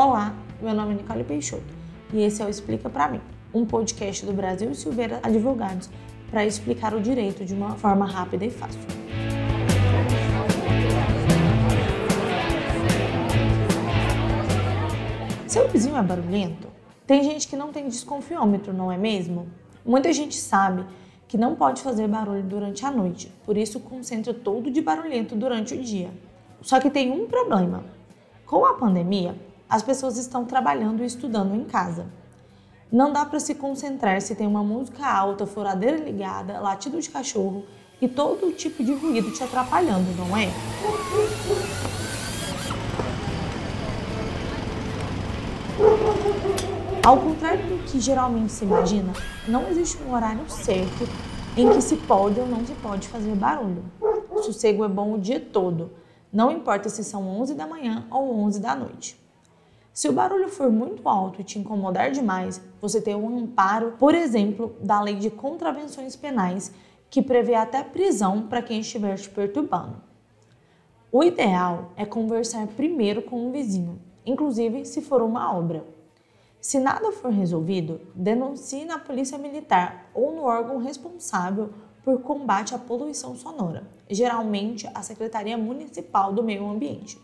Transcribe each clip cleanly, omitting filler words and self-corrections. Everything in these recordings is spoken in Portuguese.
Olá, meu nome é Nicole Peixoto e esse é o Explica Pra Mim, um podcast do Brasil e Silveira Advogados para explicar o direito de uma forma rápida e fácil. Seu vizinho é barulhento? Tem gente que não tem desconfiômetro, não é mesmo? Muita gente sabe que não pode fazer barulho durante a noite, por isso concentra todo de barulhento durante o dia. Só que tem um problema. Com a pandemia, as pessoas estão trabalhando e estudando em casa. Não dá para se concentrar se tem uma música alta, furadeira ligada, latido de cachorro e todo tipo de ruído te atrapalhando, não é? Ao contrário do que geralmente se imagina, não existe um horário certo em que se pode ou não se pode fazer barulho. O sossego é bom o dia todo, não importa se são 11 da manhã ou 11 da noite. Se o barulho for muito alto e te incomodar demais, você tem um amparo, por exemplo, da Lei de Contravenções Penais, que prevê até prisão para quem estiver te perturbando. O ideal é conversar primeiro com o vizinho, inclusive se for uma obra. Se nada for resolvido, denuncie na Polícia Militar ou no órgão responsável por combate à poluição sonora, geralmente a Secretaria Municipal do Meio Ambiente.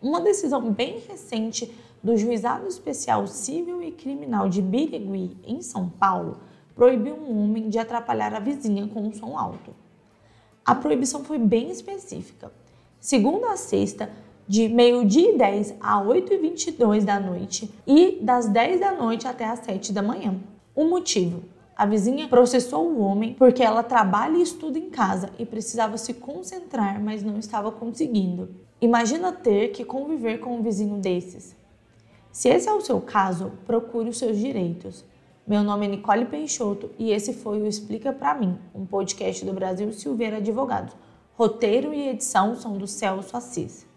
Uma decisão bem recente do Juizado Especial Civil e Criminal de Biriguí, em São Paulo, proibiu um homem de atrapalhar a vizinha com um som alto. A proibição foi bem específica. Segunda a sexta, de 12h10 a 20h22 da noite e das 10 da noite até as 7 da manhã. O motivo? A vizinha processou o homem porque ela trabalha e estuda em casa e precisava se concentrar, mas não estava conseguindo. Imagina ter que conviver com um vizinho desses. Se esse é o seu caso, procure os seus direitos. Meu nome é Nicole Peixoto e esse foi o Explica Pra Mim, um podcast do Brasil e Silveira Advogados. Roteiro e edição são do Celso Assis.